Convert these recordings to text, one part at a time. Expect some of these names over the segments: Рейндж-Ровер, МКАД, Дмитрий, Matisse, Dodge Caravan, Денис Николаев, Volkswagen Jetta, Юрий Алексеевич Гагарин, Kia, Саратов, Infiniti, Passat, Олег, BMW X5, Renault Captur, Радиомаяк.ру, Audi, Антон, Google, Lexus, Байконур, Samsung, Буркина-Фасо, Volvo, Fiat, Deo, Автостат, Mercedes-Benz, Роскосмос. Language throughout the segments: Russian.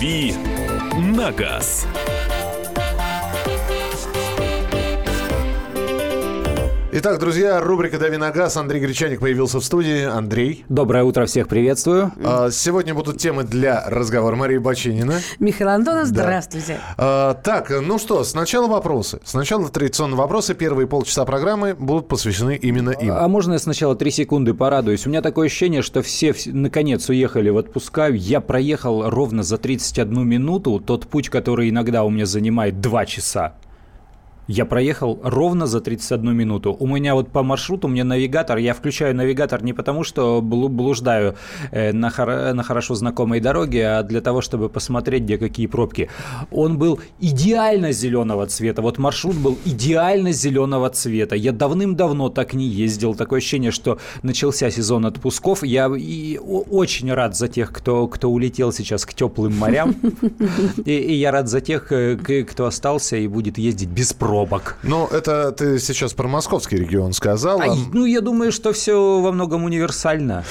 «Дави на газ». Итак, друзья, рубрика «Дави на газ». Андрей Гречанник появился в студии. Андрей. Доброе утро, всех приветствую. Сегодня будут темы для разговора. Мария Бачинина. Михаил Антонов, здравствуйте. Да. Так, ну что, сначала вопросы. Сначала традиционные вопросы. Первые полчаса программы будут посвящены именно им. А можно я сначала 3 секунды порадуюсь? У меня такое ощущение, что все наконец уехали в отпуска. Я проехал ровно за 31 минуту тот путь, который иногда у меня занимает 2 часа. Я проехал ровно за 31 минуту. У меня вот по маршруту, у меня навигатор. Я включаю навигатор не потому, что блуждаю на хорошо знакомой дороге, а для того, чтобы посмотреть, где какие пробки. Он был идеально зеленого цвета. Вот маршрут был идеально зеленого цвета. Я давным-давно так не ездил. Такое ощущение, что начался сезон отпусков. Я и очень рад за тех, кто улетел сейчас к теплым морям. И я рад за тех, кто остался и будет ездить без пробок. Ну, это ты сейчас про московский регион сказал. Ну, я думаю, что все во многом универсально.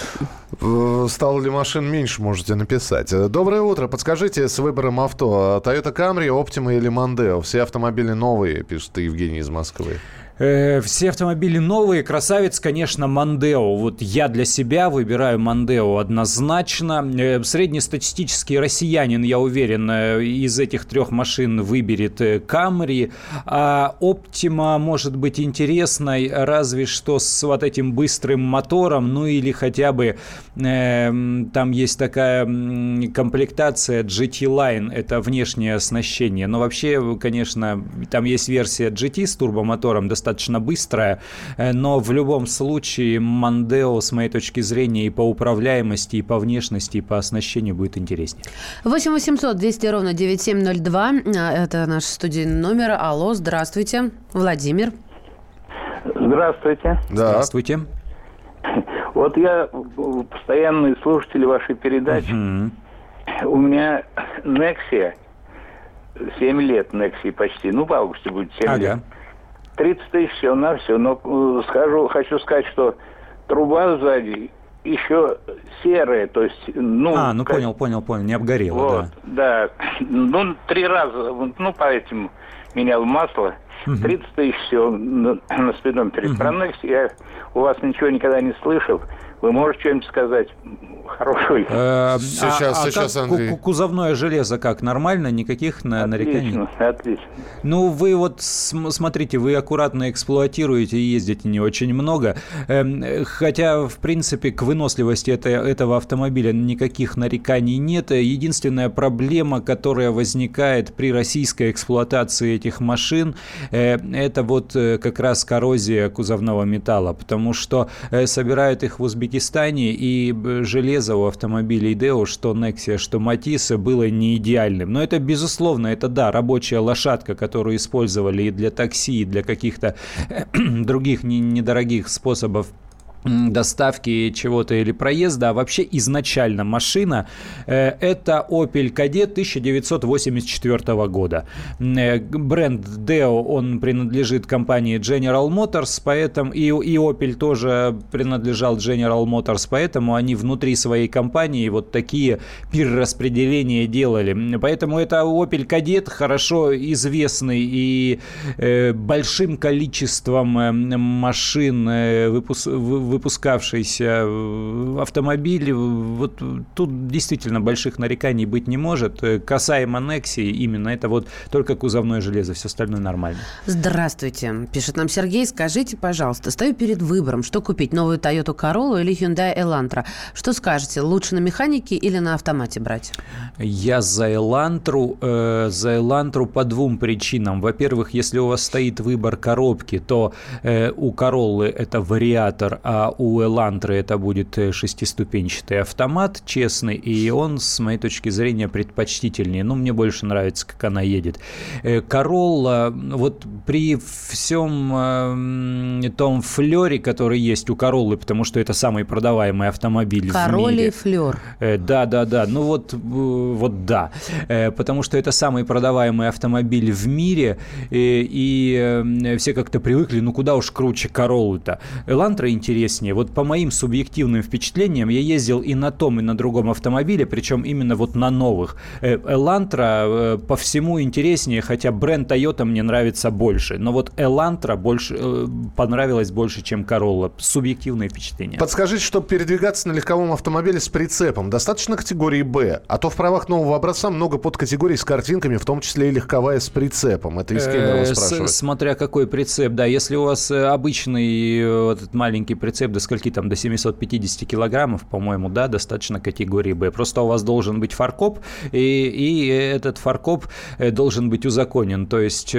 Стало ли машин меньше, можете написать. Доброе утро. Подскажите с выбором авто. Toyota Camry, Optima или Mondeo? Все автомобили новые, пишет Евгений из Москвы. Все автомобили новые. Красавец, конечно, Mondeo. Вот я для себя выбираю Mondeo однозначно. Среднестатистический россиянин, я уверен, из этих 3 машин выберет Camry. А Optima может быть интересной, разве что с вот этим быстрым мотором, ну или хотя бы там есть такая комплектация GT Line, это внешнее оснащение. Но вообще, конечно, там есть версия GT с турбомотором, достаточно быстрая, но в любом случае Mondeo, с моей точки зрения, и по управляемости, и по внешности, и по оснащению будет интереснее. 8 800 200 ровно 9702, это наш студийный номер. Алло, здравствуйте, Владимир. Здравствуйте. Да. Здравствуйте. Вот я постоянный слушатель вашей передачи. У меня Nexia, 7 лет Nexia почти, ну в августе будет 7 лет. 30 тысяч всего на все, но хочу сказать, что труба сзади еще серая, то есть, ну... понял, не обгорела, вот, да. Да, ну, 3 раза, ну, по этим менял масло, 30 тысяч всего на спидометре. Про Nexia я у вас ничего никогда не слышал, вы можете что-нибудь сказать хорошего? Сейчас, Андрей. Кузовное железо как, нормально? Никаких на реке нет? Отлично. Ну, вы вот смотрите, вы аккуратно эксплуатируете и ездите не очень много, хотя, в принципе, к выносливости этого автомобиля никаких нареканий нет. Единственная проблема, которая возникает при российской эксплуатации этих машин, это вот как раз коррозия кузовного металла, потому что собирают их в Узбекистане, и железо у автомобилей Deo, что Nexia, что Matisse, было не идеальным. Но это, безусловно, это, да, рабочая лошадка, которую использовали и для такси, и для каких-то других недорогих способов доставки чего-то или проезда. А вообще изначально машина это Opel Kadett 1984 года. Бренд Deo, он принадлежит компании General Motors, поэтому и Opel тоже принадлежал General Motors, поэтому они внутри своей компании вот такие перераспределения делали. Поэтому это Opel Kadett, хорошо известный и большим количеством машин выпускавшийся автомобиль. Вот тут действительно больших нареканий быть не может. Касаемо Nexia, именно это вот только кузовное железо, все остальное нормально. Здравствуйте, пишет нам Сергей. Скажите, пожалуйста, стою перед выбором, что купить, новую Toyota Corolla или Hyundai Elantra. Что скажете, лучше на механике или на автомате брать? Я за Elantra по 2 причинам. Во-первых, если у вас стоит выбор коробки, то у Corolla это вариатор, а у Elantra это будет 6-ступенчатый автомат, честный, и он, с моей точки зрения, предпочтительнее. Но мне больше нравится, как она едет. Corolla, вот при всем том флёре, который есть у Corolla, потому что это самый продаваемый автомобиль в мире. Corolla и флёр. Да. Ну вот да. Потому что это самый продаваемый автомобиль в мире, и все как-то привыкли, ну куда уж круче Corolla-то. Elantra интереснее. интереснее. Вот по моим субъективным впечатлениям я ездил и на том, и на другом автомобиле, причем именно вот на новых. Elantra по всему интереснее, хотя бренд Toyota мне нравится больше. Но вот Elantra больше, понравилась больше, чем Corolla. Субъективное впечатление. Подскажите, чтобы передвигаться на легковом автомобиле с прицепом, достаточно категории «Б», а то в правах нового образца много подкатегорий с картинками, в том числе и легковая с прицепом. Это из Кемерово спрашивают. Смотря какой прицеп, да. Если у вас обычный вот этот маленький прицеп, до скольки там, до 750 килограммов, по-моему, да, достаточно категории «Б». Просто у вас должен быть фаркоп, и этот фаркоп должен быть узаконен. То есть...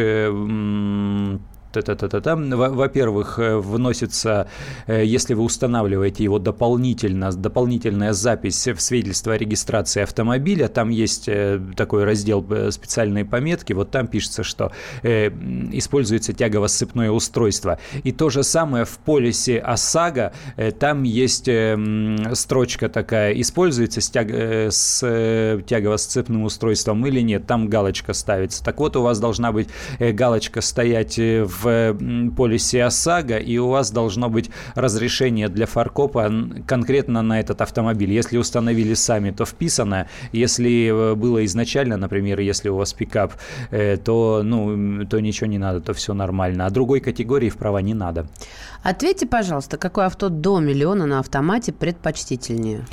Во-первых, вносится, если вы устанавливаете его дополнительно, дополнительная запись в свидетельство о регистрации автомобиля, там есть такой раздел «Специальные пометки», вот там пишется, что используется тягово-сцепное устройство. И то же самое в полисе ОСАГО, там есть строчка такая: «Используется с тягово-сцепным устройством или нет», там галочка ставится. Так вот, у вас должна быть галочка стоять в полисе ОСАГО, и у вас должно быть разрешение для фаркопа конкретно на этот автомобиль. Если установили сами, то вписано. Если было изначально, например, если у вас пикап, то, то ничего не надо, то все нормально. А другой категории в права не надо. Ответьте, пожалуйста, какое авто до миллиона на автомате предпочтительнее?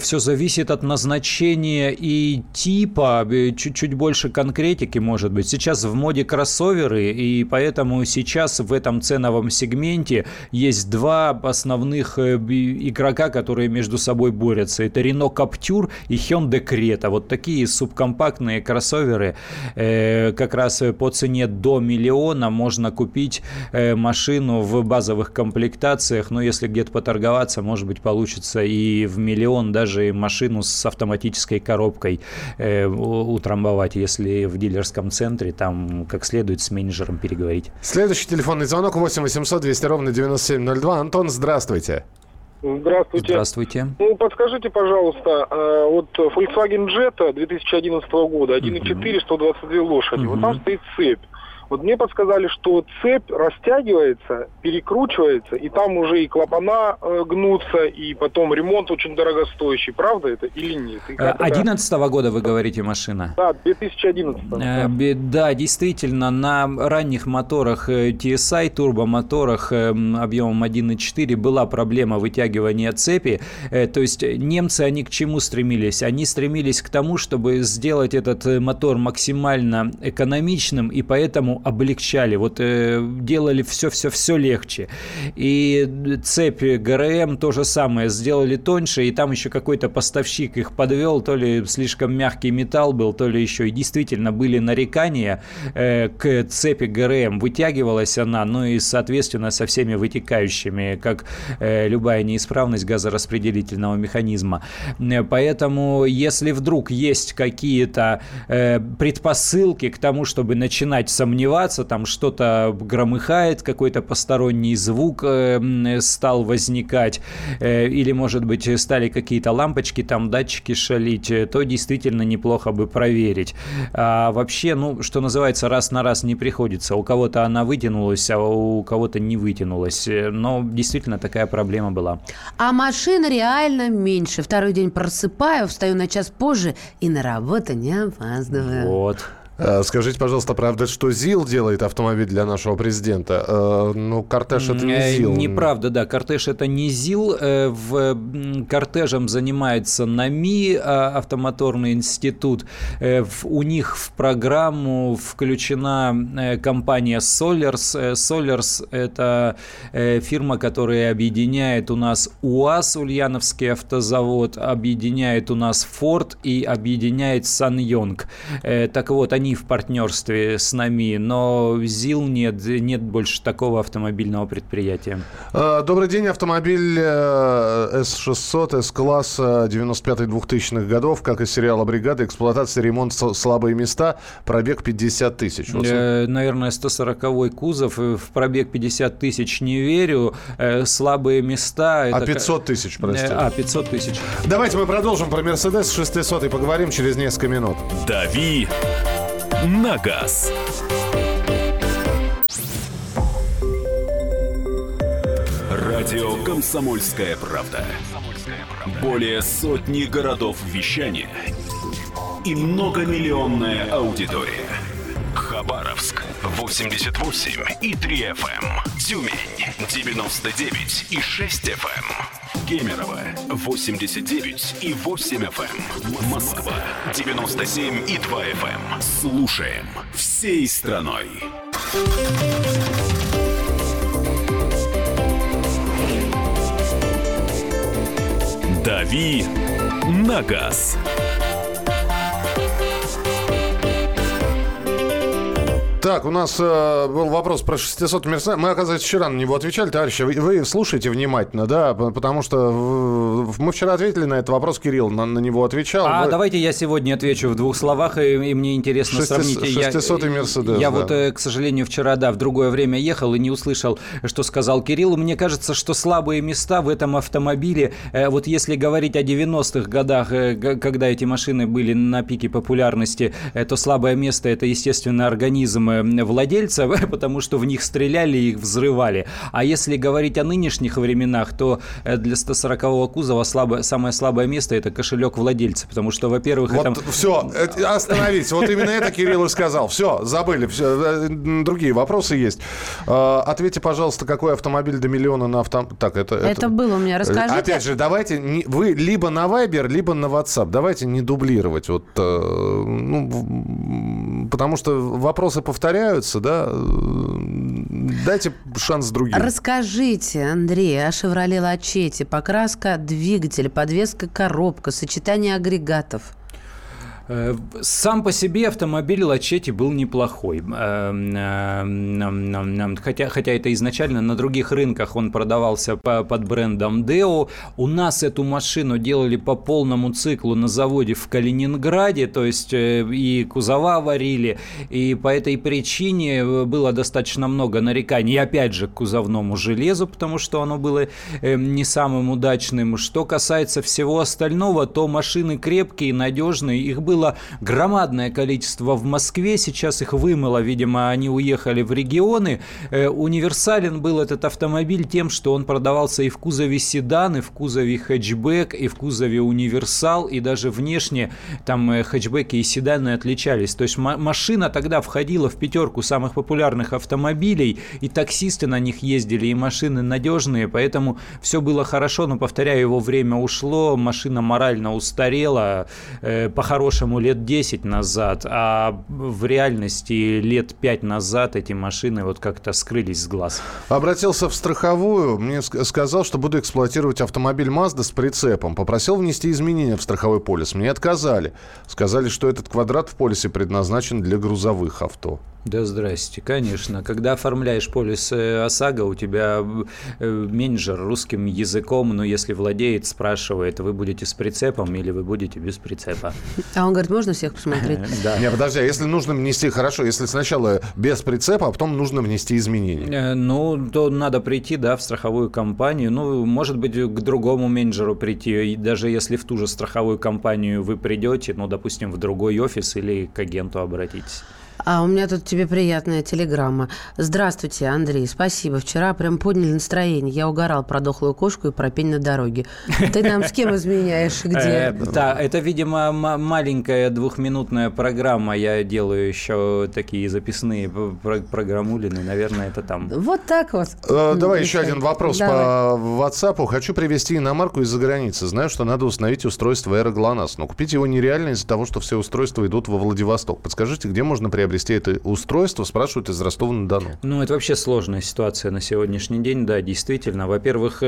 Все зависит от назначения и типа. Чуть-чуть больше конкретики, может быть. Сейчас в моде кроссоверы, и поэтому сейчас в этом ценовом сегменте есть два основных игрока, которые между собой борются. Это Renault Captur и Hyundai Creta. Вот такие субкомпактные кроссоверы как раз по цене до миллиона можно купить машину в базовых комплектациях. Но если где-то поторговаться, может быть, получится и в миллион даже машину с автоматической коробкой утрамбовать, если в дилерском центре там как следует с менеджером переговорить. Следующий телефонный звонок 8 800 200 ровно 9702. Антон, здравствуйте. Здравствуйте. Здравствуйте. Подскажите, пожалуйста, вот Volkswagen Jetta 2011 года, 1.4, 122 лошади, вот там стоит цепь. Вот мне подсказали, что цепь растягивается, перекручивается, и там уже и клапана гнутся, и потом ремонт очень дорогостоящий. Правда это или нет? 2011 года вы говорите машина? Да, 2011. Да, действительно, на ранних моторах TSI, турбомоторах объемом 1.4 была проблема вытягивания цепи. То есть немцы, они к чему стремились? Они стремились к тому, чтобы сделать этот мотор максимально экономичным, и поэтому облегчали, делали все легче. И цепи ГРМ то же самое, сделали тоньше, и там еще какой-то поставщик их подвел, то ли слишком мягкий металл был, то ли еще. И действительно были нарекания к цепи ГРМ. Вытягивалась она, и, соответственно, со всеми вытекающими, как любая неисправность газораспределительного механизма. Поэтому, если вдруг есть какие-то предпосылки к тому, чтобы начинать сомневаться, там что-то громыхает, какой-то посторонний звук стал возникать, или, может быть, стали какие-то лампочки, там датчики шалить, то действительно неплохо бы проверить. А вообще, что называется, раз на раз не приходится. У кого-то она вытянулась, а у кого-то не вытянулась. Но действительно такая проблема была. А машин реально меньше. Второй день просыпаю, встаю на час позже и на работу не опаздываю. Вот. Скажите, пожалуйста, правда, что ЗИЛ делает автомобиль для нашего президента? Кортеж — это не ЗИЛ. Неправда, да. Кортеж — это не ЗИЛ. Кортежем занимается НАМИ, автомоторный институт. У них в программу включена компания Солерс. Солерс — это фирма, которая объединяет у нас УАЗ, Ульяновский автозавод, объединяет у нас Форд и объединяет Саньонг. Так вот, они в партнерстве с нами, но ЗИЛ нет больше такого автомобильного предприятия. Добрый день. Автомобиль С600 С-класса 95-2000-х годов, как из сериала «Бригада», эксплуатация, ремонт, слабые места, пробег 50 тысяч. Наверное, 140-й кузов, в пробег 50 тысяч не верю, слабые места... 500 тысяч, простите. 500 тысяч. Давайте мы продолжим про Mercedes 600 и поговорим через несколько минут. Дави на газ. Радио «Комсомольская правда». Более сотни городов вещания и многомиллионная аудитория. Хабаровск 88 и 3 FM, Тюмень 99 и 6 FM, Кемерово 89 и 8 FM, Москва 97 и 2 FM. Слушаем всей страной. «Дави на газ». Так, у нас был вопрос про 600 Mercedes. Мы, оказывается, вчера на него отвечали. Товарищи, вы слушайте внимательно, да, потому что мы вчера ответили на этот вопрос, Кирилл на него отвечал. Давайте я сегодня отвечу в двух словах, и мне интересно сравнить. 600 Mercedes, я да. Вот, к сожалению, вчера, да, в другое время ехал и не услышал, что сказал Кирилл. Мне кажется, что слабые места в этом автомобиле, вот если говорить о 90-х годах, когда эти машины были на пике популярности, то слабое место – это, естественно, организм владельца, потому что в них стреляли и их взрывали. А если говорить о нынешних временах, то для 140-го кузова самое слабое место — это кошелек владельца, потому что, во-первых... Вот все, остановись. Вот именно это Кирилл и сказал. Все, забыли. Другие вопросы есть. Ответьте, пожалуйста, какой автомобиль до миллиона на авто... Так, это было у меня. Расскажите. Опять же, давайте... Вы либо на Viber, либо на WhatsApp. Давайте не дублировать. Вот, потому что вопросы повторяются. Да, дайте шанс другим. Расскажите, Андрей, о Chevrolet Lacetti. Покраска, двигатель, подвеска, коробка, сочетание агрегатов. Сам по себе автомобиль Lacetti был неплохой, хотя это изначально на других рынках он продавался под брендом Deo. У нас эту машину делали по полному циклу на заводе в Калининграде, то есть и кузова варили, и по этой причине было достаточно много нареканий, и опять же к кузовному железу, потому что оно было не самым удачным. Что касается всего остального, то машины крепкие, надежные, их было громадное количество в Москве, сейчас их вымыло, видимо, они уехали в регионы. Универсален был этот автомобиль тем, что он продавался и в кузове седан, и в кузове хэтчбэк, и в кузове универсал, и даже внешне там хэтчбеки и седаны отличались. То есть машина тогда входила в пятерку самых популярных автомобилей, и таксисты на них ездили, и машины надежные, поэтому все было хорошо, но, повторяю, его время ушло, машина морально устарела, по-хорошему лет 10 назад, а в реальности лет 5 назад эти машины вот как-то скрылись с глаз. Обратился в страховую, мне сказал, что буду эксплуатировать автомобиль Mazda с прицепом. Попросил внести изменения в страховой полис. Мне отказали. Сказали, что этот квадрат в полисе предназначен для грузовых авто. Да здрасте, конечно. Когда оформляешь полис ОСАГО, у тебя менеджер русским языком, но если владеет, спрашивает, вы будете с прицепом или вы будете без прицепа. А он говорит, можно всех посмотреть? Да. Не, подожди, а если нужно внести, хорошо, если сначала без прицепа, а потом нужно внести изменения? Ну, то надо прийти, да, в страховую компанию, ну, может быть, к другому менеджеру прийти, и даже если в ту же страховую компанию вы придете, ну, допустим, в другой офис или к агенту обратитесь. А у меня тут тебе приятная телеграмма. Здравствуйте, Андрей, спасибо. Вчера прям подняли настроение. Я угорал про дохлую кошку и про пень на дороге. Ты нам с кем изменяешь и где? Да, это, видимо, маленькая двухминутная программа. Я делаю еще такие записные программулины. Наверное, это там. Вот так вот. Давай еще один вопрос по WhatsApp. Хочу привезти иномарку из-за границы. Знаю, что надо установить устройство «Аэроглонасс». Но купить его нереально из-за того, что все устройства идут во Владивосток. Подскажите, где можно приобрести это устройство, спрашивают из Ростова-на-Дону. Ну, это вообще сложная ситуация на сегодняшний день, да, действительно. Во-первых,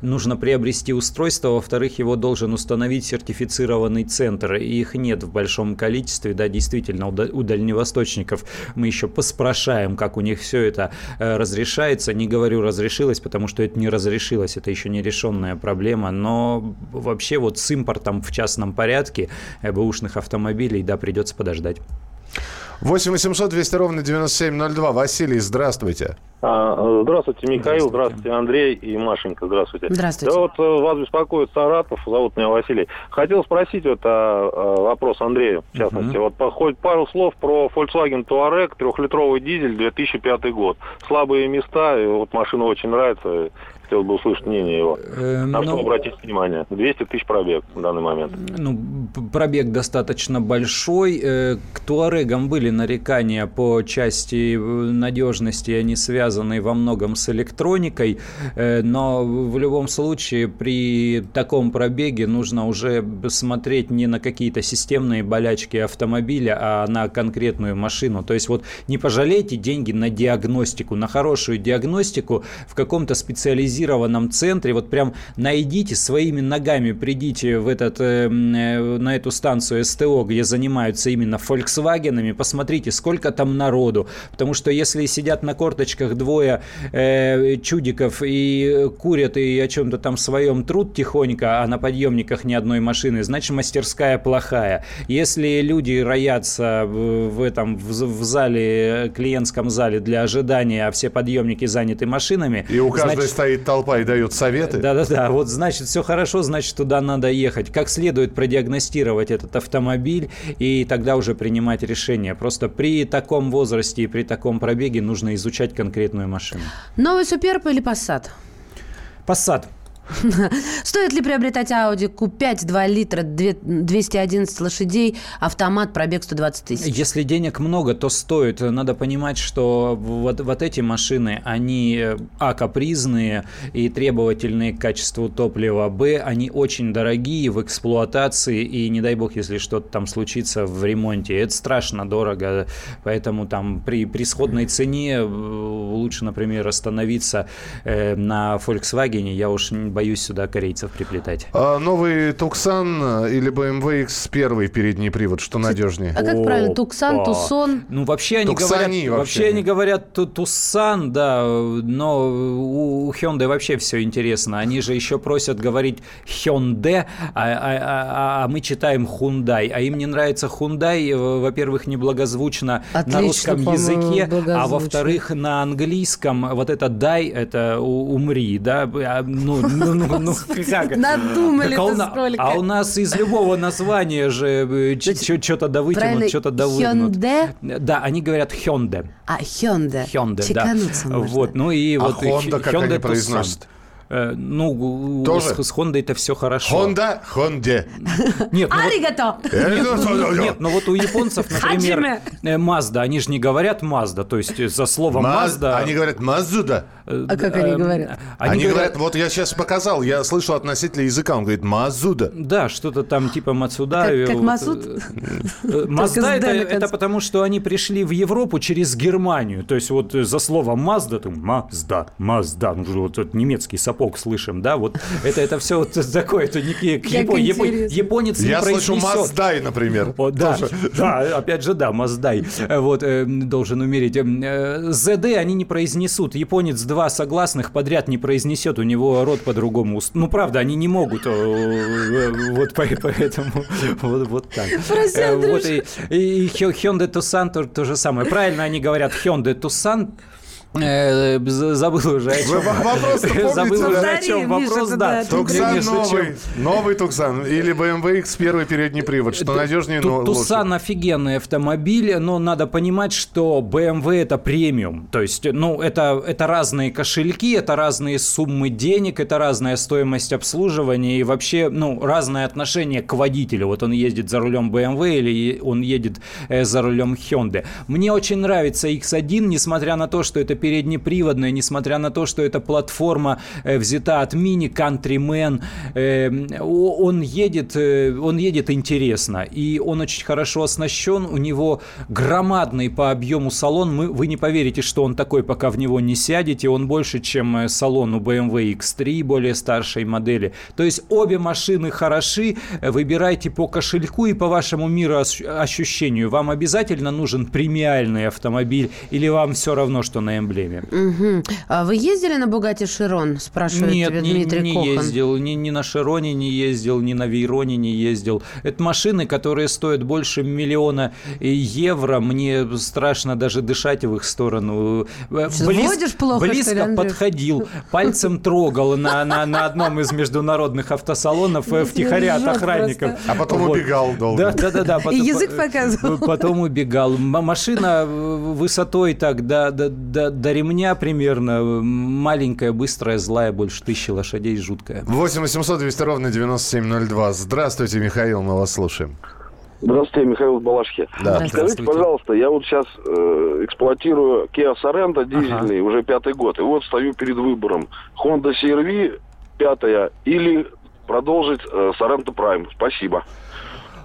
нужно приобрести устройство, во-вторых, его должен установить сертифицированный центр. Их нет в большом количестве, да, действительно, у дальневосточников мы еще поспрашаем, как у них все это разрешается. Не говорю разрешилось, потому что это не разрешилось, это еще не решенная проблема, но вообще вот с импортом в частном порядке бэушных автомобилей, да, придется подождать. 8-800-200-97-02. Василий, здравствуйте. Здравствуйте, Михаил, здравствуйте, Андрей и Машенька, здравствуйте. Здравствуйте. Да вот вас беспокоит Саратов, зовут меня Василий. Хотел спросить вот вопрос Андрею, в частности. Uh-huh. Вот хоть пару слов про Volkswagen Touareg, 3-литровый дизель, 2005 год. Слабые места, и вот машина очень нравится. хотел бы услышать мнение его. На что обратить внимание? 200 тысяч пробег в данный момент. Ну, пробег достаточно большой. К Туарегам были нарекания по части надежности. Они связаны во многом с электроникой. Но в любом случае при таком пробеге нужно уже смотреть не на какие-то системные болячки автомобиля, а на конкретную машину. То есть вот не пожалейте деньги на диагностику, на хорошую диагностику в каком-то специализированном центре. Вот прям найдите, своими ногами придите в этот, на эту станцию СТО, где занимаются именно Volkswagen'ами, посмотрите, сколько там народу. Потому что если сидят на корточках двое чудиков и курят, и о чем-то там своем труд тихонько, а на подъемниках ни одной машины, значит, мастерская плохая. Если люди роятся в зале, клиентском зале для ожидания, а все подъемники заняты машинами... И у каждой стоит толпа и дает советы. Да-да-да, вот значит, все хорошо, значит, туда надо ехать. Как следует продиагностировать этот автомобиль и тогда уже принимать решение. Просто при таком возрасте и при таком пробеге нужно изучать конкретную машину. Новый Суперб или Passat? Passat. Стоит ли приобретать Audi Q5 2 литра 211 лошадей, автомат, пробег 120 тысяч? Если денег много, то стоит. Надо понимать, что вот эти машины, они капризные и требовательные к качеству топлива, они очень дорогие в эксплуатации, и не дай бог, если что-то там случится в ремонте, это страшно дорого, поэтому там при сходной цене лучше, например, остановиться на Volkswagen, я уж не боюсь сюда корейцев приплетать. А новый Tucson или BMW X1 передний привод, что надежнее? А как правильно? Tucson, Tucson? Ну, вообще они говорят Tucson, да, но у Hyundai вообще все интересно. Они же еще просят говорить Hyundai, а мы читаем Hyundai. А им не нравится Hyundai, во-первых, неблагозвучно на русском языке, а во-вторых, на английском. Вот это дай, это умри, да, как? Надумали сколько. А у нас из любого названия же что-то да вытянут, что-то да вытянут. Hyundai? Да, они говорят Hyundai. А, Hyundai. Hyundai, да. Вот, ну и вот Honda, как они произносят? Ну, тоже? С Honda-то все хорошо. Honda. Нет, аригато! Нет, но вот у японцев, например, Mazda, они же не говорят Mazda, то есть за слово Mazda... Они говорят Mazda. А как они говорят? Они говорят, вот я сейчас показал, я слышал от носителя языка, он говорит Mazda. Да, что-то там типа Мацуда. Как Мазут? Mazda это потому, что они пришли в Европу через Германию, то есть вот за слово Mazda, там Mazda, вот немецкий сапог. Слышим, да, вот это все вот такое, это некий японец не произнесет. Я слышу Маздай, например. О, да, опять же, да, Маздай, вот, должен умереть. ЗД они не произнесут, японец два согласных подряд не произнесет, у него рот по-другому, ну, правда, они не могут, вот поэтому вот так. Вот и Hyundai Tucson то же самое, правильно они говорят Hyundai Tucson. Забыл уже о чем. Вопрос, да. Tucson новый Tucson или BMW X1 передний привод, что надежнее, но лучше. Tucson офигенный автомобиль, но надо понимать, что BMW это премиум, то есть, ну, это разные кошельки, это разные суммы денег, это разная стоимость обслуживания и вообще, ну, разное отношение к водителю. Вот он ездит за рулем BMW или он едет за рулем Hyundai. Мне очень нравится X1, несмотря на то, что это переднеприводная, несмотря на то, что эта платформа взята от Mini Countryman, он едет интересно, и он очень хорошо оснащен, у него громадный по объему салон, вы не поверите, что он такой, пока в него не сядете, он больше, чем салон у BMW X3, более старшей модели, то есть обе машины хороши, выбирайте по кошельку и по вашему мироощущению, вам обязательно нужен премиальный автомобиль или вам все равно, что на эмблеме. Угу. А вы ездили на Bugatti Chiron? Спрашивает тебя Дмитрий Кохан. Нет, не ездил. Ни на Широне не ездил, ни на Вейроне не ездил. Это машины, которые стоят больше €1 миллиона. Мне страшно даже дышать в их сторону. Водишь плохо, близко что ли, подходил, пальцем трогал на одном из международных автосалонов втихаря от охранников. А потом убегал долго. Да. И язык показывал. Потом убегал. Машина высотой так до до ремня примерно, маленькая, быстрая, злая, больше 1000 лошадей, жуткая. 8-800-200-97-02. Здравствуйте, Михаил, мы вас слушаем. Здравствуйте, Михаил Балашки. Да. Скажите, пожалуйста, я вот сейчас эксплуатирую Kia Sorento дизельный, уже 5-й год, и вот стою перед выбором. Honda CR-V 5 или продолжить Sorento Prime. Спасибо.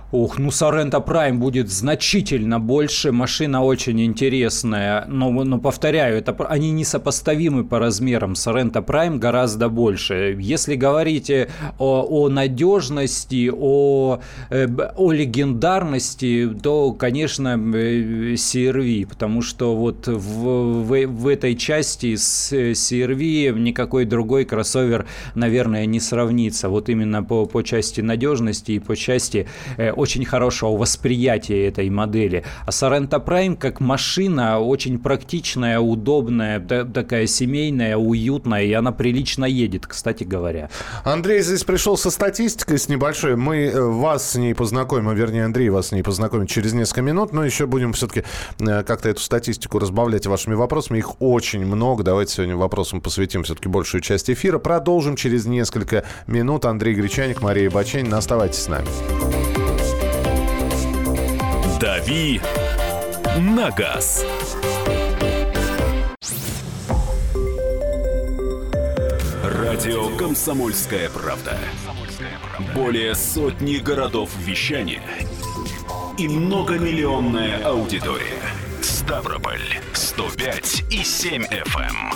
Ох, ну Sorento Prime будет значительно больше, машина очень интересная, но повторяю, это, они несопоставимы по размерам, Sorento Prime гораздо больше. Если говорите о надежности, о легендарности, то, конечно, CR-V, потому что вот в этой части с CR-V никакой другой кроссовер, наверное, не сравнится, вот именно по части надежности и по части очень хорошего восприятия этой модели. А Sorento Prime как машина очень практичная, удобная, такая семейная, уютная, и она прилично едет, кстати говоря. Андрей здесь пришел со статистикой, с небольшой. Мы вас с ней познакомим, вернее, Андрей вас с ней познакомит через несколько минут, но еще будем все-таки как-то эту статистику разбавлять вашими вопросами. Их очень много. Давайте сегодня вопросам посвятим все-таки большую часть эфира. Продолжим через несколько минут. Андрей Гречанник, Мария Бачинина. Оставайтесь с нами. «Дави на газ». Радио «Комсомольская правда». Более сотни городов вещания и многомиллионная аудитория. Ставрополь 105 и 7 FM.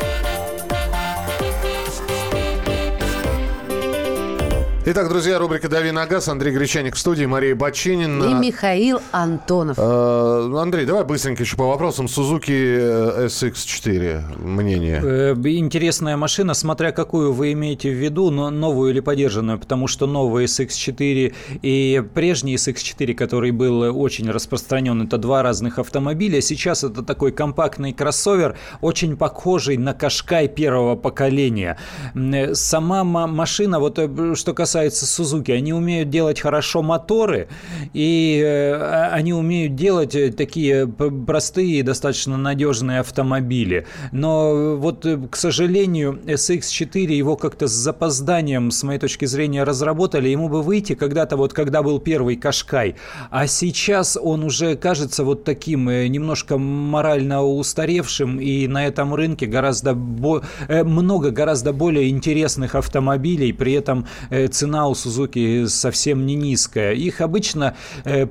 Итак, друзья, рубрика «Дави на газ». Андрей Гречанник в студии, Мария Бачинина. И Михаил Антонов. Андрей, давай быстренько еще по вопросам. Suzuki SX-4. Мнение. Интересная машина, смотря какую вы имеете в виду, но новую или подержанную, потому что новый SX-4 и прежний SX-4, который был очень распространен, это два разных автомобиля. Сейчас это такой компактный кроссовер, очень похожий на Кашкай первого поколения. Сама машина, вот что касается Сузуки, они умеют делать хорошо моторы, и они умеют делать такие простые, достаточно надежные автомобили. Но вот, к сожалению, SX4 его как-то с запозданием, с моей точки зрения, разработали. Ему бы выйти когда-то, вот когда был первый Кашкай. А сейчас он уже кажется вот таким немножко морально устаревшим, и на этом рынке гораздо более интересных автомобилей, при этом цена у Сузуки совсем не низкая. Их обычно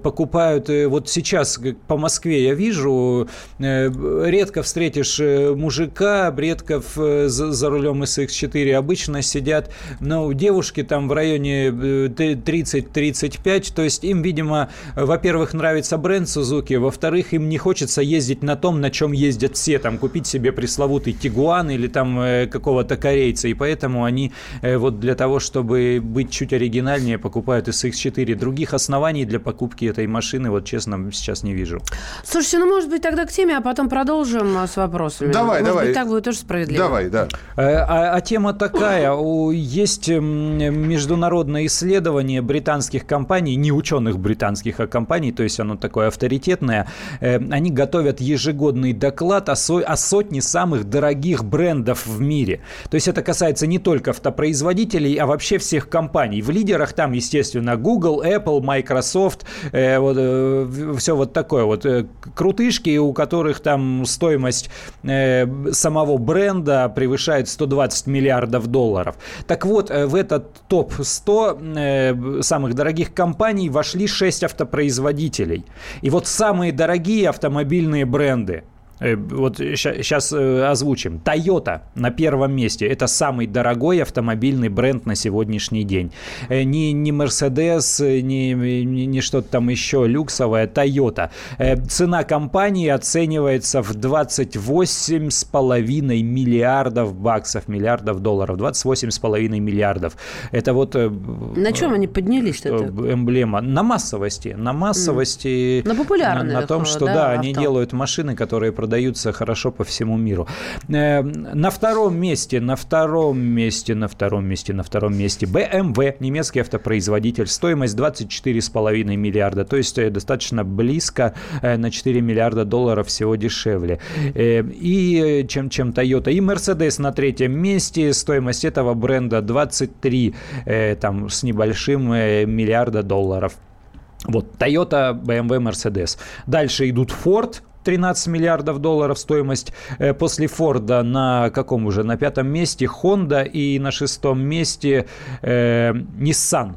покупают... Вот сейчас по Москве я вижу, редко встретишь мужика, редко за рулем SX4. Обычно сидят девушки там в районе 30-35. То есть им, видимо, во-первых, нравится бренд Сузуки, во-вторых, им не хочется ездить на том, на чем ездят все. Там купить себе пресловутый Тигуан или там какого-то корейца. И поэтому они вот для того, чтобы быть чуть оригинальнее, покупают SX4. Других оснований для покупки этой машины, вот честно, сейчас не вижу. Слушайте, ну, может быть, тогда к теме, а потом продолжим с вопросами. Давай. Может быть, так будет тоже справедливо. Давай, да. А тема такая. Есть международное исследование британских компаний, не ученых британских, а компаний, то есть оно такое авторитетное. Они готовят ежегодный доклад о сотне самых дорогих брендов в мире. То есть это касается не только автопроизводителей, а вообще всех компаний. В лидерах там, естественно, Google, Apple, Microsoft, все вот такое вот. Крутышки, у которых там стоимость самого бренда превышает $120 миллиардов. Так вот, в этот топ-100 самых дорогих компаний вошли 6 автопроизводителей. И вот самые дорогие автомобильные бренды. Вот сейчас озвучим. Toyota на первом месте. Это самый дорогой автомобильный бренд на сегодняшний день. Не Mercedes, не что-то там еще люксовое. Toyota. Цена компании оценивается в 28,5 миллиардов баксов, миллиардов долларов. 28,5 миллиардов. Это вот... На чем они поднялись? Эмблема. На массовости. На массовости. На популярности. На том, что да, они делают машины, которые продаются хорошо по всему миру. На втором месте BMW, немецкий автопроизводитель, стоимость 24,5 миллиарда, то есть достаточно близко, на 4 миллиарда долларов всего дешевле, и чем Toyota. И Mercedes на третьем месте, стоимость этого бренда 23 там, с небольшим миллиарда долларов. Вот, Toyota, BMW, Mercedes. Дальше идут Ford, 13 миллиардов долларов стоимость. После Форда на каком уже? На пятом месте Honda и на шестом месте Nissan.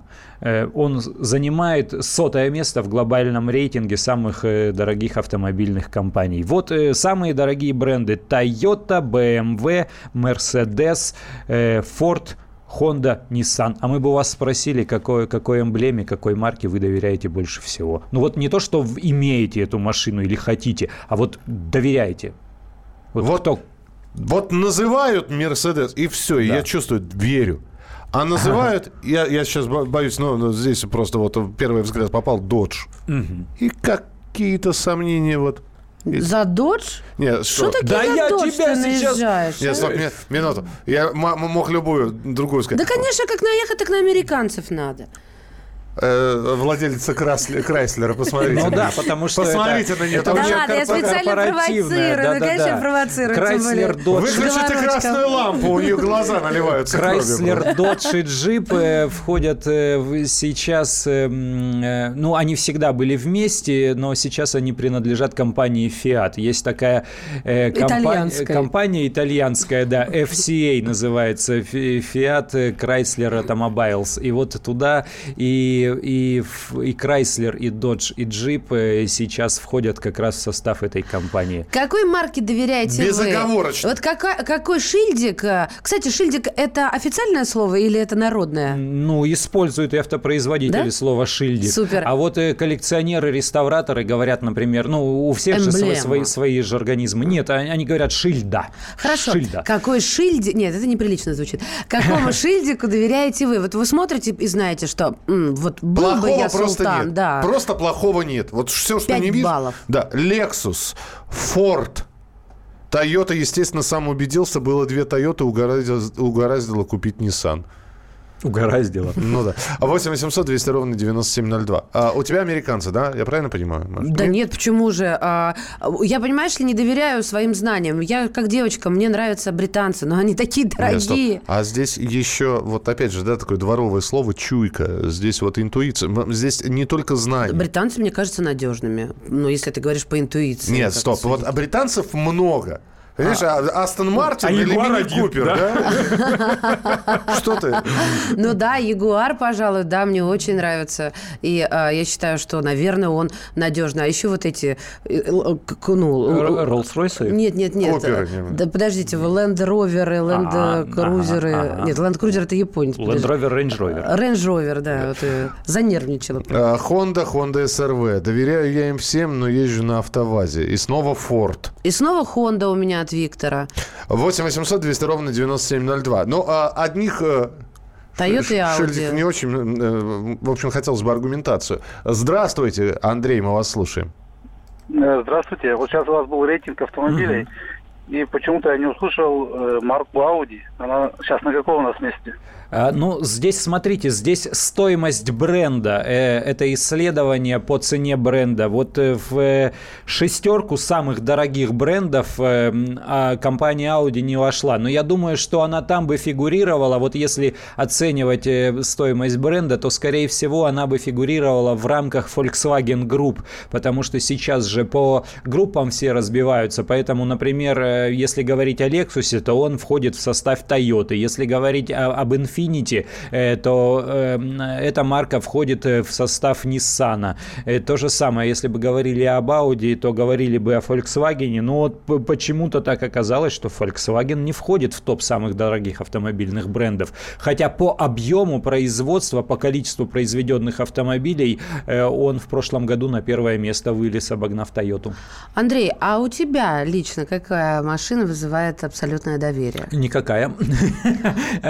Он занимает 100-е место в глобальном рейтинге самых дорогих автомобильных компаний. Вот самые дорогие бренды: Toyota, BMW, Mercedes, Ford, Honda, Nissan. А мы бы у вас спросили, какой эмблеме, какой марке вы доверяете больше всего. Ну вот не то, что имеете эту машину или хотите, а вот доверяете. Вот называют Mercedes, и все, да. Я чувствую, верю. А называют, я сейчас боюсь, но здесь просто вот первый взгляд попал, Dodge. Угу. И какие-то сомнения вот. За Dodge? Нет, что такие да за Dodge ты наезжаешь? Нет, стоп, минуту. Я мог любую другую сказать. Да, конечно, как наехать, так на американцев надо. Владельца Крайслера, посмотрите. Ну да, потому что посмотрите на нее. Да ладно, я специально провоцирую. Конечно, провоцирую. Крайслер, Dodge. Выключите красную лампу, у нее глаза наливаются кровью. Крайслер, Dodge и Jeep входят сейчас... Ну, они всегда были вместе, но сейчас они принадлежат компании Fiat. Есть такая компания итальянская, да, FCA называется, Fiat Chrysler Automobiles. И вот туда и Chrysler, и Dodge, и Jeep сейчас входят как раз в состав этой компании. Какой марке доверяете безоговорочно вы? Вот какой шильдик? Кстати, шильдик – это официальное слово или это народное? Ну, используют и автопроизводители, да? Слово «шильдик». Супер. А вот коллекционеры, реставраторы говорят, например, ну, у всех эмблема. Же свои же организмы. Нет, они говорят «шильда». Хорошо. Шильда. Какой шильдик? Нет, это неприлично звучит. Какому шильдику доверяете вы? Вот вы смотрите и знаете, что... Вот был бы я султан, нет. Да. Просто плохого нет. Вот все, что 5 не вижу. Баллов. Да, Lexus, Ford, Toyota, естественно, сам убедился. Было 2 Toyota, угораздило купить Nissan. Угораздило. Ну да. 8-800-200-97-02. У тебя американцы, да? Я правильно понимаю? Маша? Да нет, почему же? Я, понимаешь ли, не доверяю своим знаниям. Я как девочка, мне нравятся британцы, но они такие дорогие. Нет, а здесь еще, вот опять же, да, такое дворовое слово «чуйка». Здесь вот интуиция. Здесь не только знания. Британцы, мне кажется, надежными. Ну, если ты говоришь по интуиции. Нет, стоп. Судить. Вот британцев много. Понимаешь, Астон Мартин или Мини-Купер, да? Что ты? Ну да, Ягуар, пожалуй, да, мне очень нравится. И я считаю, что, наверное, он надежный. А еще вот эти... Роллс-Ройсы? Нет. Да подождите, Ленд-Роверы, Ленд-Крузеры... Нет, Ленд-Крузер – это японец. Ленд-Ровер, Рейндж-Ровер. Рейндж-Ровер, да. Занервничала. Honda SR-V. Доверяю я им всем, но езжу на автовазе. И снова Ford. И снова Honda у меня от Виктора. 8-800-200-97-02. Ну, одних... Toyota и Audi. Не очень... В общем, хотелось бы аргументацию. Здравствуйте, Андрей, мы вас слушаем. Здравствуйте. Вот сейчас у вас был рейтинг автомобилей, и почему-то я не услышал марку Audi. Она сейчас на каком у нас месте? Ну, здесь, смотрите, здесь стоимость бренда, это исследование по цене бренда. Вот в шестерку самых дорогих брендов компания Audi не вошла. Но я думаю, что она там бы фигурировала, вот если оценивать стоимость бренда, то, скорее всего, она бы фигурировала в рамках Volkswagen Group, потому что сейчас же по группам все разбиваются. Поэтому, например, если говорить о Lexus, то он входит в состав Toyota. Если говорить об Infiniti, Infiniti, то эта марка входит в состав Nissan. То же самое, если бы говорили об Audi, то говорили бы о Volkswagen, но вот почему-то так оказалось, что Volkswagen не входит в топ самых дорогих автомобильных брендов. Хотя по объему производства, по количеству произведенных автомобилей он в прошлом году на первое место вылез, обогнав Toyota. Андрей, а у тебя лично какая машина вызывает абсолютное доверие? Никакая.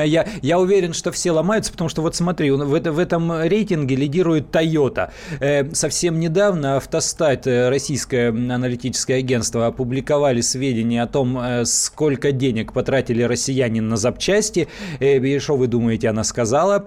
Я уверен, что все ломаются, потому что вот смотри, в этом рейтинге лидирует Toyota. Совсем недавно Автостат, российское аналитическое агентство, опубликовали сведения о том, сколько денег потратили россияне на запчасти. И что вы думаете, она сказала?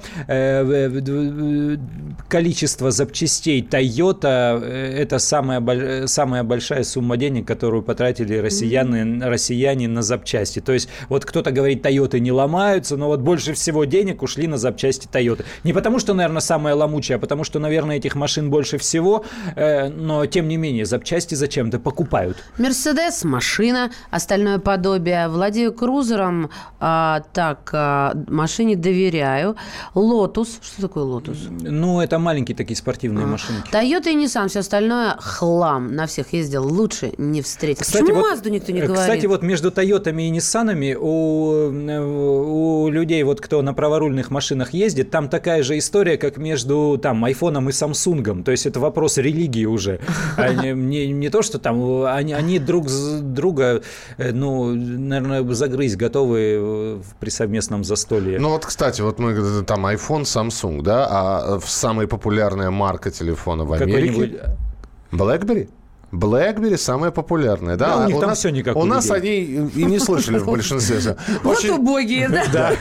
Количество запчастей Toyota — это самая большая сумма денег, которую потратили россияне на запчасти. То есть вот кто-то говорит, Toyota не ломаются, но вот больше всего денег ушли на запчасти Toyota. Не потому что, наверное, самая ломучая, а потому что, наверное, этих машин больше всего, но тем не менее запчасти зачем-то покупают. Мерседес — машина, остальное подобие. Владею крузером, машине доверяю. Лотус. Что такое Лотус? Ну, это маленькие такие спортивные машины. Toyota и Nissan, все остальное хлам. На всех ездил, лучше не встретить. Кстати, почему вот, Мазду никто не говорит? Кстати, вот между Toyota и Nissan'ами у людей, вот кто на праворульных машинах ездит, там такая же история, как между там айфоном и Самсунгом. То есть это вопрос религии уже. Не то, что там они друг друга, ну, наверное, загрызть готовы при совместном застолье. Ну вот, кстати, вот мы там iPhone, Samsung, да, а самая популярная марка телефона в Америке — BlackBerry. BlackBerry самая популярная, да? Да, у них там все никак. У нас о ней и не слышали в большинстве. Вот убогие, да? Да.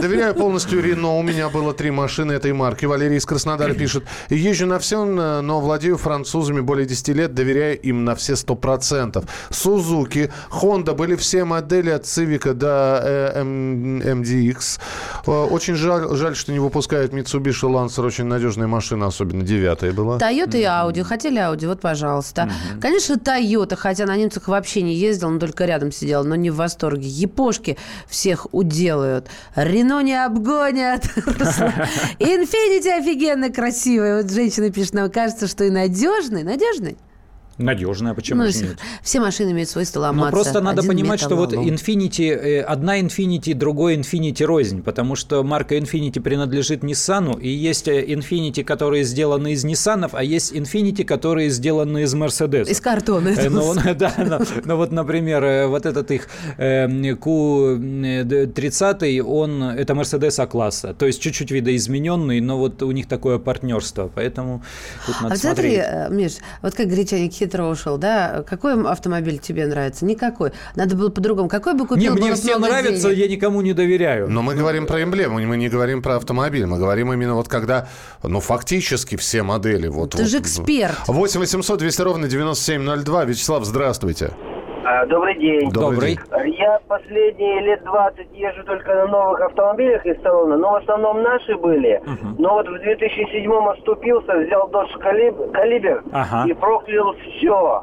Доверяю полностью Renault. У меня было 3 машины этой марки. Валерий из Краснодара пишет. Езжу на всем, но владею французами более 10 лет. Доверяю им на все 100%. Suzuki, Honda были все модели от Civic до MDX. Очень жаль, что не выпускают Mitsubishi Lancer. Очень надежная машина, особенно 9-я была. Toyota и Audi. Хотели Audi? Вот, пожалуйста. Конечно, Toyota, хотя на немцах вообще не ездил, он только рядом сидел, но не в восторге. Япошки всех уделают. Рено не обгонят. Инфинити офигенно красивая. Вот женщина пишет, нам кажется, что и надежный. Надежный? Надежная, почему же нет? Все машины имеют свойство ломаться. Но просто надо понимать, что вот Infiniti, одна Infiniti, другой Infiniti рознь, потому что марка Infiniti принадлежит Nissan, и есть Infiniti, которые сделаны из Nissan, а есть Infiniti, которые сделаны из Mercedes. Из картона. Но вот, например, вот этот их Q30, он это Mercedes А-класса, то есть чуть-чуть видоизмененный, но вот у них такое партнерство, поэтому тут надо смотреть. Смотри, Миш, вот как Гречанник ушел, да? Какой автомобиль тебе нравится? Никакой. Надо было по-другому. Какой бы купил? Мне все нравится, я никому не доверяю. Но мы говорим про эмблему, мы не говорим про автомобиль. Мы говорим именно вот когда, ну, фактически все модели. Вот, ты вот же эксперт. 8 800 200 ровно 9702. Вячеслав, здравствуйте. Добрый день. Добрый. Я последние лет 20 езжу только на новых автомобилях из салона, но в основном наши были. Uh-huh. Но вот в 2007-м оступился, взял Dodge Калибер и проклял все.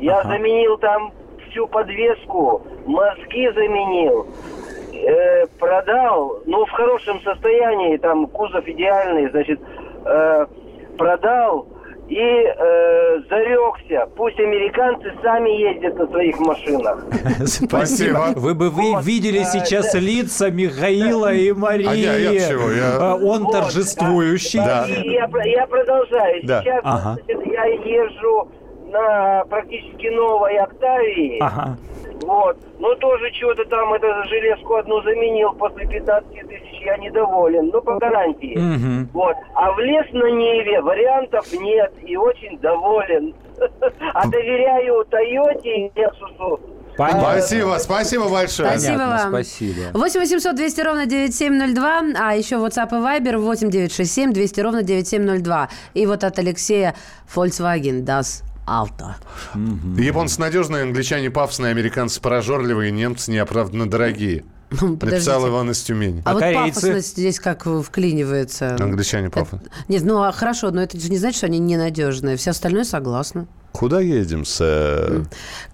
Я заменил там всю подвеску, мозги заменил, продал, но в хорошем состоянии, там кузов идеальный, значит, продал. И зарекся. Пусть американцы сами ездят на своих машинах. Спасибо. Вы бы видели сейчас лица Михаила и Марии. Он торжествующий. Я продолжаю. Сейчас я езжу на практически новой Октавии. Вот. Но тоже чего-то там, это железку одну заменил, после 15 тысяч я недоволен, но по гарантии. Mm-hmm. Вот. А влез на Ниве, вариантов нет, и очень доволен. А доверяю Тойоте и Лексусу. Спасибо большое. Спасибо вам. 8-800-200 ровно 9702, а еще WhatsApp и Viber 8-967-200 ровно 9702. И вот от Алексея: Volkswagen Das Auto. Японцы надежные, англичане пафосные, американцы прожорливые, немцы неоправданно дорогие. Написал Иван из Тюмени. А вот пафосность здесь как вклинивается? Англичане пафосные. Нет, ну хорошо, но это же не значит, что они ненадежные. Все остальное согласны. Куда едем, сэр?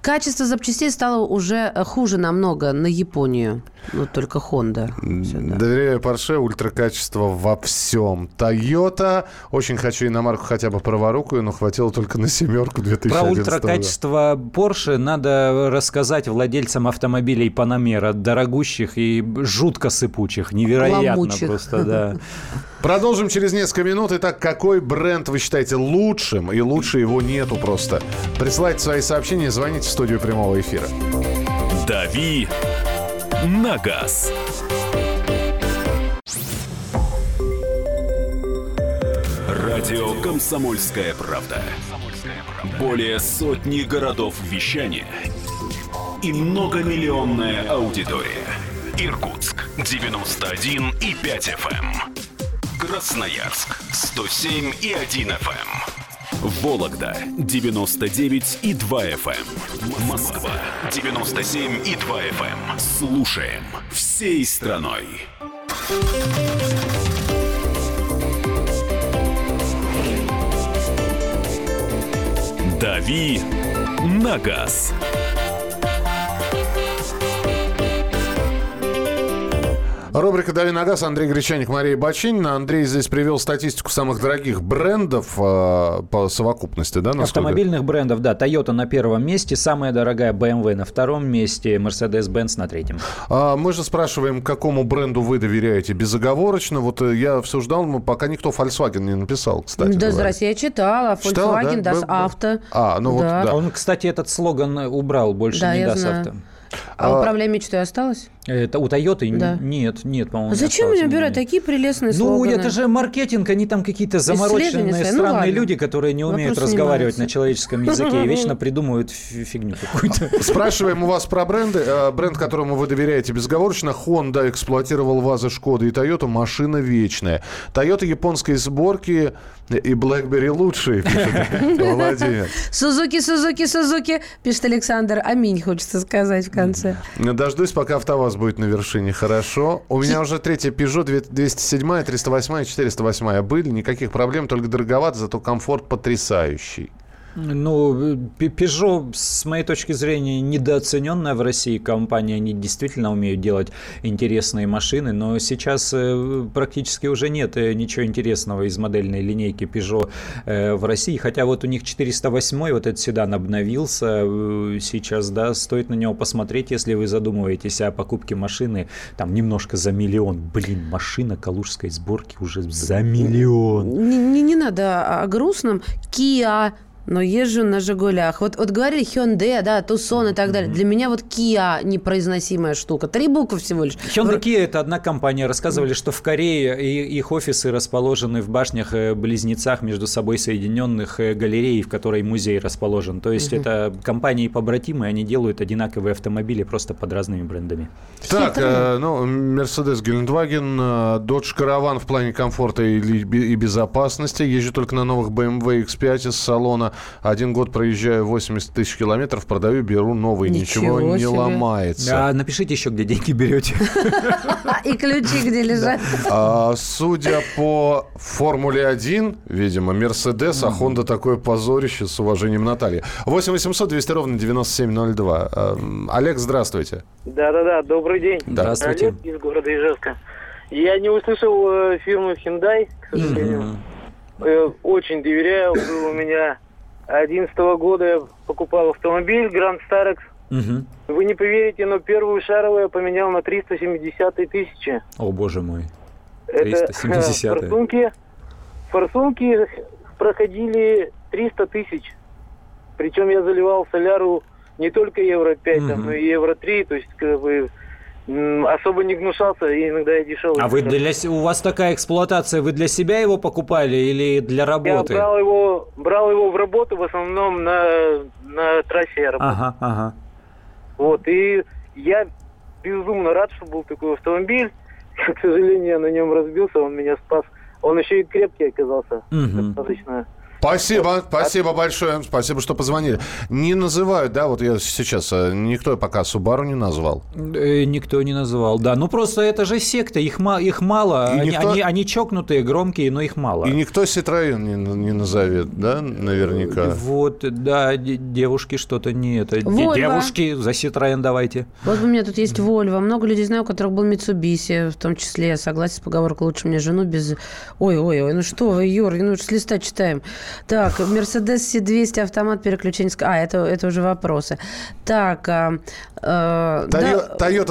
Качество запчастей стало уже хуже намного на Японию. Ну, только Honda. Доверяю Porsche, ультракачество во всем. Toyota. Очень хочу иномарку хотя бы праворукую, но хватило только на семерку 2011 года. Про ультракачество Porsche надо рассказать владельцам автомобилей Panamera. Дорогущих и жутко сыпучих. Невероятно ламучих. Просто, да. Продолжим через несколько минут. Итак, какой бренд вы считаете лучшим? И лучше его нету просто. Присылайте свои сообщения, звоните в студию прямого эфира. Дави на газ. Радио «Комсомольская правда». Более сотни городов вещания и многомиллионная аудитория. Иркутск 91,5 FM. Красноярск 107,1 FM. Вологда 99,2 FM. Москва 97,2 FM. Слушаем всей страной. Дави на газ. Рубрика «Дави на газ». Андрей Гречанник, Мария Бачинина. Андрей здесь привел статистику самых дорогих брендов по совокупности, да? Автомобильных брендов, да. Toyota на первом месте, самая дорогая BMW на втором месте, Mercedes-Benz на третьем. Мы же спрашиваем, какому бренду вы доверяете безоговорочно. Вот я все ждал, пока никто Volkswagen не написал, кстати. Да, здрасте, я читала. Volkswagen, Das Auto. Он, кстати, этот слоган убрал, больше не Das Auto. А управляй мечтой осталось? Это у Тойоты? Да. Нет, по-моему. Зачем мне убирать такие прелестные слоганы? Ну, это же маркетинг, они там какие-то замороченные, странные люди, которые не умеют разговаривать на человеческом языке и вечно придумывают фигню какую-то. Спрашиваем у вас про бренды. Бренд, которому вы доверяете безоговорочно. Honda эксплуатировал вазы Шкоды и Toyota. Машина вечная. Toyota японской сборки и BlackBerry лучшие, пишет Владимир. Сузуки, пишет Александр. Аминь, хочется сказать в конце. Дождусь, пока автоваз будет на вершине, хорошо. У меня уже третья Peugeot 207, 308, 408 были. Никаких проблем, только дороговато, зато комфорт потрясающий. Ну, Peugeot, с моей точки зрения, недооцененная в России компания. Они действительно умеют делать интересные машины, но сейчас практически уже нет ничего интересного из модельной линейки Peugeot в России. Хотя вот у них 408-й, вот этот седан обновился сейчас, да, стоит на него посмотреть, если вы задумываетесь о покупке машины, там немножко за миллион. Блин, машина калужской сборки уже за миллион. Не надо о грустном. Kia. Но езжу на «Жигулях». Вот говорили Hyundai, да, Tucson и так далее. Для меня вот Kia непроизносимая штука. 3 буквы всего лишь. Hyundai Kia – это одна компания. Рассказывали, что в Корее их офисы расположены в башнях-близнецах, между собой соединенных галереей, в которой музей расположен. То есть это компании-побратимы, они делают одинаковые автомобили просто под разными брендами. Так, Mercedes, Гелендваген, Dodge Caravan в плане комфорта и безопасности. Езжу только на новых BMW X5 из салона. 1 год проезжаю 80 тысяч километров, продаю, беру новый. Ничего не ломается. А напишите еще, где деньги берете. И ключи где лежат. Судя по Формуле 1, видимо, Мерседес, а Honda такое позорище, с уважением, Наталья. 8-800-200-97-02. Олег, здравствуйте. Да-да-да, добрый день. Здравствуйте. Олег из города Ижевска. Я не услышал фирму Hyundai, к сожалению. Очень доверяю. У меня 2011 года я покупал автомобиль Grand Starex. Угу. Вы не поверите, но первую шаровую я поменял на 370 тысячи. О, боже мой. 370. Это форсунки проходили 300 тысяч. Причем я заливал соляру не только Евро-5, но и Евро-3. То есть, как бы, особо не гнушался, иногда я дешевый. А вы у вас такая эксплуатация, вы для себя его покупали или для работы? Я брал его в работу, в основном на трассе я работал. Ага. Вот, и я безумно рад, что был такой автомобиль. К сожалению, я на нем разбился, он меня спас. Он еще и крепкий оказался. Достаточно. Спасибо, спасибо большое, спасибо, что позвонили. Не называют, да, вот я сейчас, никто пока Subaru не назвал. Никто не назвал, да. Ну, просто это же секта, их мало, они чокнутые, громкие, но их мало. И никто Citroёn не назовет, да, наверняка. Вот, да, девушки что-то не это. Volvo. Девушки, за Citroёn давайте. Вот у меня тут есть Volvo. Много людей знаю, у которых был Mitsubishi, в том числе, я согласен с поговоркой, лучше мне жену без... Ой, ну что вы, Юр, ну с листа читаем. Так, Mercedes C200, автомат, переключение... А, это уже вопросы. Так, Toyota,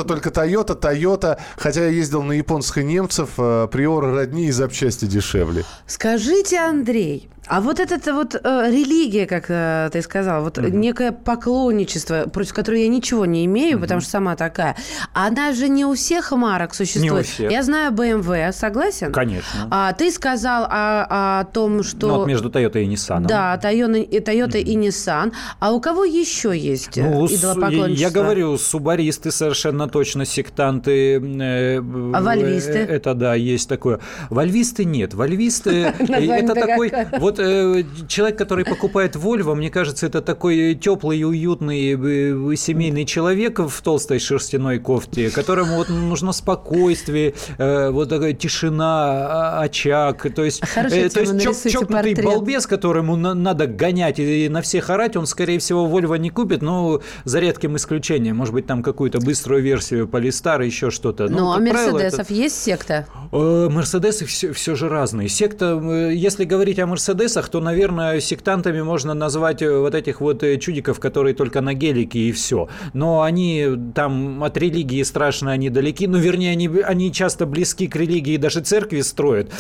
только Toyota. Хотя я ездил на японцев и немцев, приоры родни и запчасти дешевле. Скажите, Андрей, а вот это вот религия, как ты сказала, вот некое поклонничество, против которого я ничего не имею, потому что сама такая, она же не у всех марок существует. Не у всех. Я знаю BMW, согласен? Конечно. Ты сказал о том, что... Ну, вот между Toyota и Nissan. Да, Toyota и Nissan. А у кого еще есть идолопоклонничество? Я говорю, субаристы совершенно точно, сектанты. А вольвисты? Это, да, есть такое. Вольвисты нет. Вольвисты... Это такой... человек, который покупает Volvo, мне кажется, это такой теплый и уютный семейный человек в толстой шерстяной кофте, которому вот нужно спокойствие, вот такая тишина, очаг. То есть, чокнутый балбес, которому надо гонять и на всех орать, он, скорее всего, Volvo не купит, но за редким исключением. Может быть, там какую-то быструю версию Polestar, еще что-то. Ну, а Мерседесов есть секта? Мерседесы все же разные. Секта, если говорить о Мерседесах, то, наверное, сектантами можно назвать вот этих вот чудиков, которые только на гелике и все. Но они там от религии страшно, они далеки. Ну, вернее, они часто близки к религии, даже церкви строят.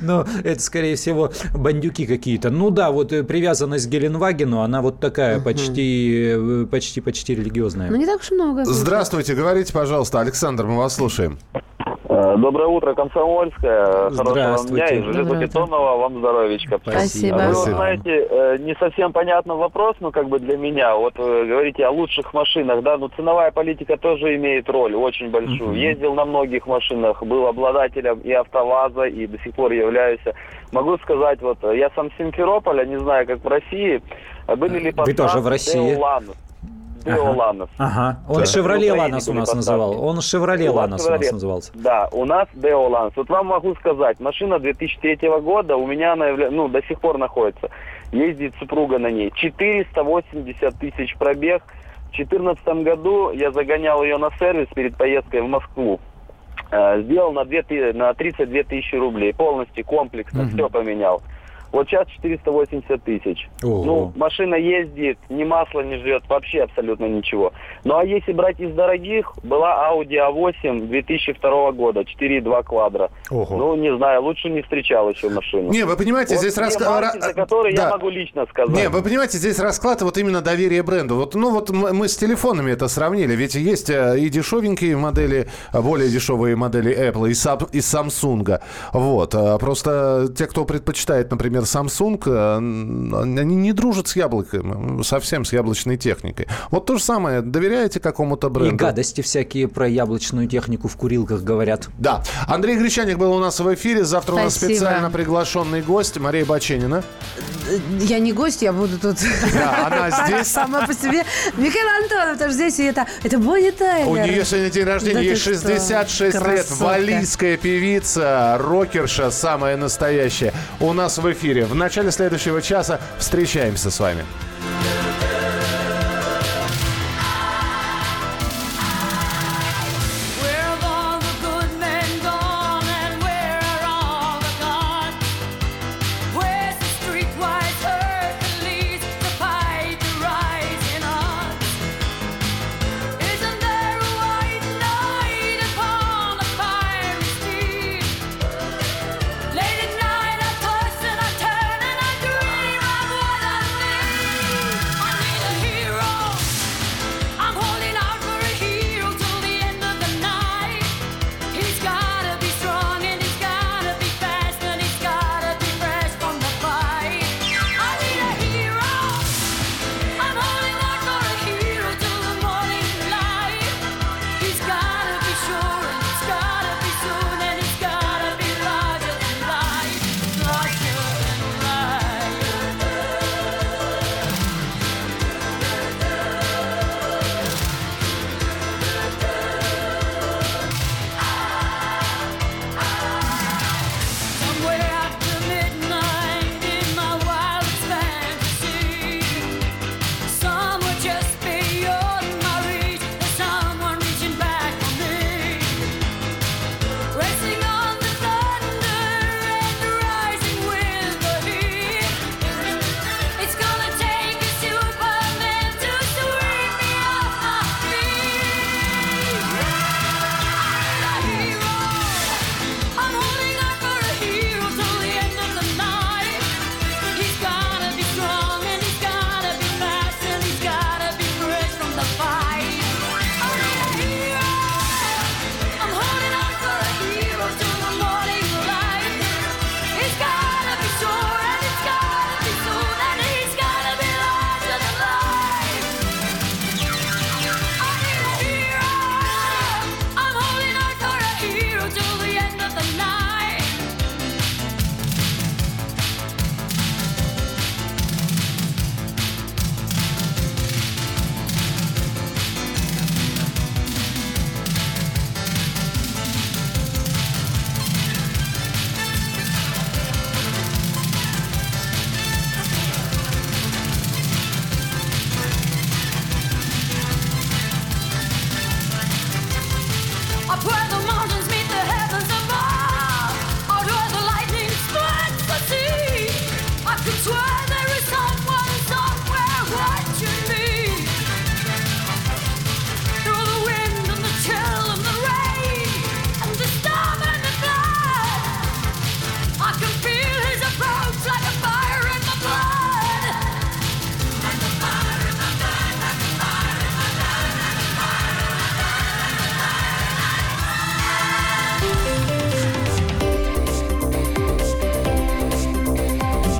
Но это, скорее всего, бандюки какие-то. Ну да, вот привязанность к Геленвагену, она вот такая почти религиозная. Ну, не так уж много. Здравствуйте, говорите, пожалуйста. Александр, мы вас слушаем. Доброе утро, Комсомольская. Хорошего дня и железобетонного вам здоровечка. Спасибо. Вы знаете, не совсем понятный вопрос, но как бы для меня. Вот говорите о лучших машинах, да, но ценовая политика тоже имеет роль, очень большую. Ездил на многих машинах, был обладателем и АвтоВАЗа, и до сих пор являюсь. Могу сказать, вот я сам с Симферополя, не знаю, как в России, были ли поставки. Вы тоже в России? Ланос. Ага. Он Chevrolet Lanos у нас называл. Он Chevrolet Lanos у нас назывался. Да, у нас Deo Lanos. Вот вам могу сказать, машина 2003 года, у меня она до сих пор находится. Ездит супруга на ней. 480 тысяч пробег. В 2014 году я загонял ее на сервис перед поездкой в Москву. Сделал на 32 тысячи рублей. Полностью комплексно все поменял. Вот сейчас 480 тысяч. Ну, машина ездит, ни масла не жрет, вообще абсолютно ничего. Ну, а если брать из дорогих, была Audi A8 2002 года, 4,2 квадра. Ну, не знаю, лучше не встречал еще машину. Не, вы понимаете, вот здесь расклад... за который я могу лично сказать. Не, вы понимаете, здесь расклад вот именно доверие бренду. Вот, мы с телефонами это сравнили, ведь есть и дешевенькие модели, более дешевые модели Apple, и Samsung. Вот, просто те, кто предпочитает, например, Samsung, они не дружат с яблоком, совсем с яблочной техникой. Вот то же самое, доверяете какому-то бренду. И гадости всякие про яблочную технику в курилках говорят. Да. Андрей Гречанник был у нас в эфире. Завтра у нас специально приглашенный гость Мария Бачинина. Я не гость, я буду тут. Да, она здесь. Сама по себе. Михаил Антонов тоже здесь. И это будет Тайлер. У нее сегодня день рождения. Ей 66 лет. Валлийская певица, рокерша, самая настоящая. У нас в эфире. В начале следующего часа встречаемся с вами.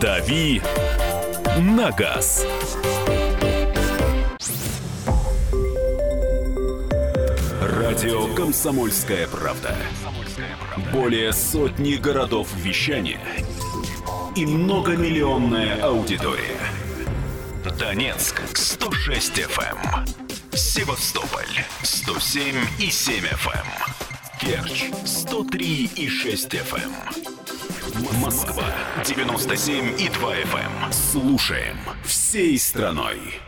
Дави на газ. Радио «Комсомольская правда». Более сотни городов вещания и многомиллионная аудитория. Донецк 106 FM, Севастополь 107,7 FM, Керчь 103,6 FM, Москва 97,2 FM. Слушаем всей страной.